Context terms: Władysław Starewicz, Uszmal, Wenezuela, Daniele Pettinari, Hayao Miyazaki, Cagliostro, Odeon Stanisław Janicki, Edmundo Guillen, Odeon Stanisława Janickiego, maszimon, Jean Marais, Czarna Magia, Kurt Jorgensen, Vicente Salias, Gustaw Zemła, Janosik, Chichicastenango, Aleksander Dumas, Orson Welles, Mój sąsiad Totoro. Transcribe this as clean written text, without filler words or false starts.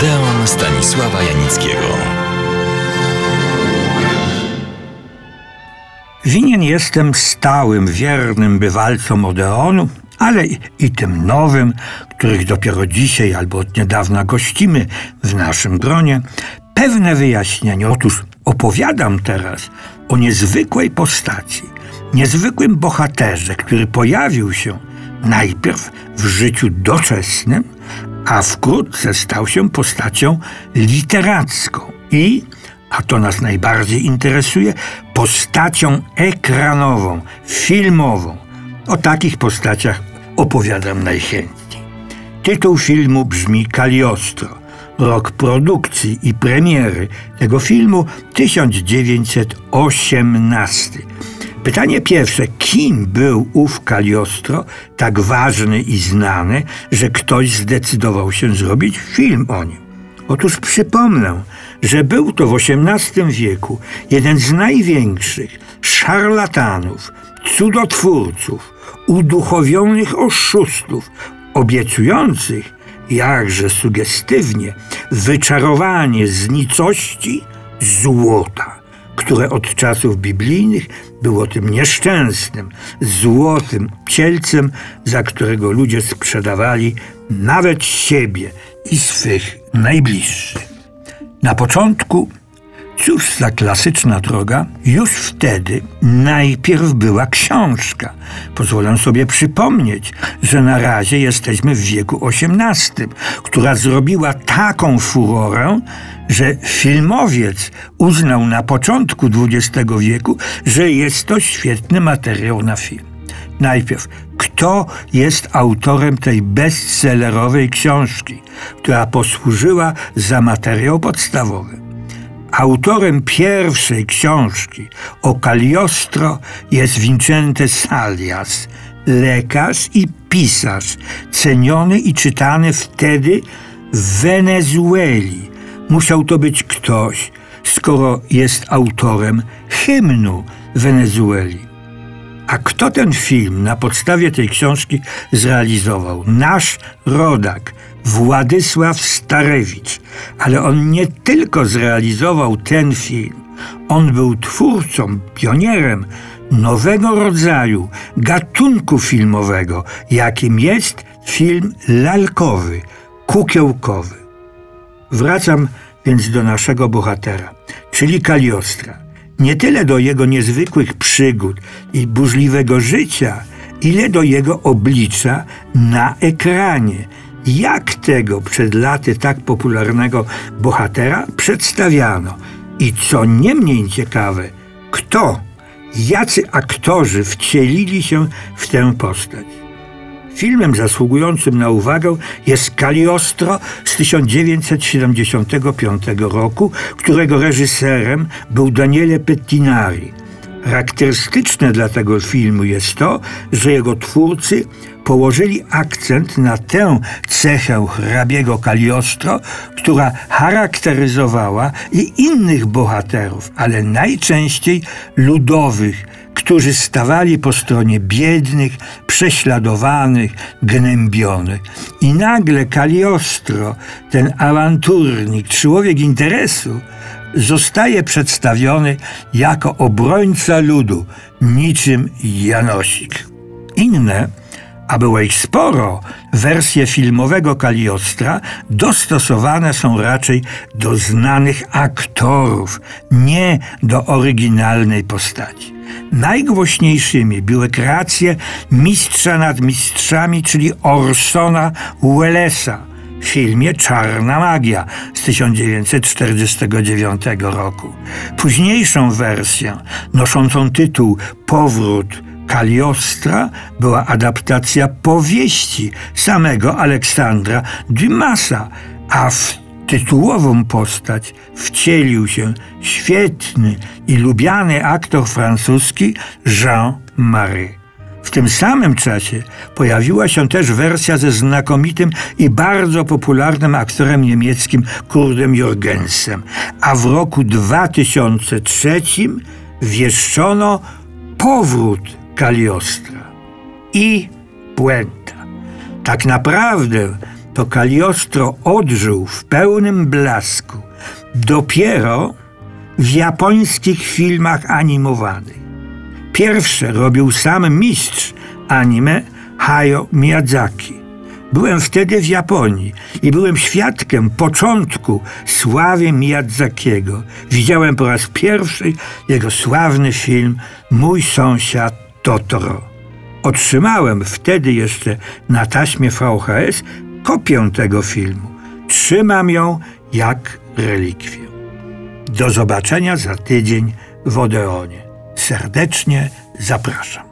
Odeon Stanisława Janickiego. Winien jestem stałym, wiernym bywalcom Odeonu, ale i tym nowym, których dopiero dzisiaj albo od niedawna gościmy w naszym gronie, pewne wyjaśnienie. Otóż opowiadam teraz o niezwykłej postaci, niezwykłym bohaterze, który pojawił się najpierw w życiu doczesnym, a wkrótce stał się postacią literacką i, a to nas najbardziej interesuje, postacią ekranową, filmową. O takich postaciach opowiadam najchętniej. Tytuł filmu brzmi Cagliostro. Rok produkcji i premiery tego filmu 1918. Pytanie pierwsze, kim był ów Cagliostro, tak ważny i znany, że ktoś zdecydował się zrobić film o nim? Otóż przypomnę, że był to w XVIII wieku jeden z największych szarlatanów, cudotwórców, uduchowionych oszustów, obiecujących, jakże sugestywnie, wyczarowanie z nicości złota, które od czasów biblijnych było tym nieszczęsnym, złotym cielcem, za którego ludzie sprzedawali nawet siebie i swych najbliższych. Na początku, cóż za klasyczna droga, już wtedy najpierw była książka. Pozwolę sobie przypomnieć, że na razie jesteśmy w wieku XVIII, która zrobiła taką furorę, że filmowiec uznał na początku XX wieku, że jest to świetny materiał na film. Najpierw, kto jest autorem tej bestsellerowej książki, która posłużyła za materiał podstawowy? Autorem pierwszej książki o Cagliostro jest Vicente Salias, lekarz i pisarz, ceniony i czytany wtedy w Wenezueli. Musiał to być ktoś, skoro jest autorem hymnu Wenezueli. A kto ten film na podstawie tej książki zrealizował? Nasz rodak, Władysław Starewicz. Ale on nie tylko zrealizował ten film, on był twórcą, pionierem nowego rodzaju gatunku filmowego, jakim jest film lalkowy, kukiełkowy. Wracam więc do naszego bohatera, czyli Cagliostra. Nie tyle do jego niezwykłych przygód i burzliwego życia, ile do jego oblicza na ekranie. Jak tego przed laty tak popularnego bohatera przedstawiano? I co nie mniej ciekawe, kto, jacy aktorzy wcielili się w tę postać? Filmem zasługującym na uwagę jest Cagliostro z 1975 roku, którego reżyserem był Daniele Pettinari. Charakterystyczne dla tego filmu jest to, że jego twórcy położyli akcent na tę cechę hrabiego Cagliostro, która charakteryzowała i innych bohaterów, ale najczęściej ludowych, którzy stawali po stronie biednych, prześladowanych, gnębionych. I nagle Cagliostro, ten awanturnik, człowiek interesu, zostaje przedstawiony jako obrońca ludu, niczym Janosik. Inne, a było ich sporo, wersje filmowego Cagliostra dostosowane są raczej do znanych aktorów, nie do oryginalnej postaci. Najgłośniejszymi były kreacje mistrza nad mistrzami, czyli Orsona Wellesa w filmie Czarna Magia z 1949 roku. Późniejszą wersję, noszącą tytuł Powrót Cagliostra, była adaptacja powieści samego Aleksandra Dumasa, a w tytułową postać wcielił się świetny i lubiany aktor francuski Jean Marais. W tym samym czasie pojawiła się też wersja ze znakomitym i bardzo popularnym aktorem niemieckim Kurtem Jorgensem, a w roku 2003 wieszczono powrót Cagliostra. I puenta. Tak naprawdę to Cagliostro odżył w pełnym blasku dopiero w japońskich filmach animowanych. Pierwsze robił sam mistrz anime Hayao Miyazaki. Byłem wtedy w Japonii i byłem świadkiem początku sławy Miyazakiego. Widziałem po raz pierwszy jego sławny film Mój sąsiad Totoro. Otrzymałem wtedy jeszcze na taśmie VHS kopię tego filmu. Trzymam ją jak relikwię. Do zobaczenia za tydzień w Odeonie. Serdecznie zapraszam.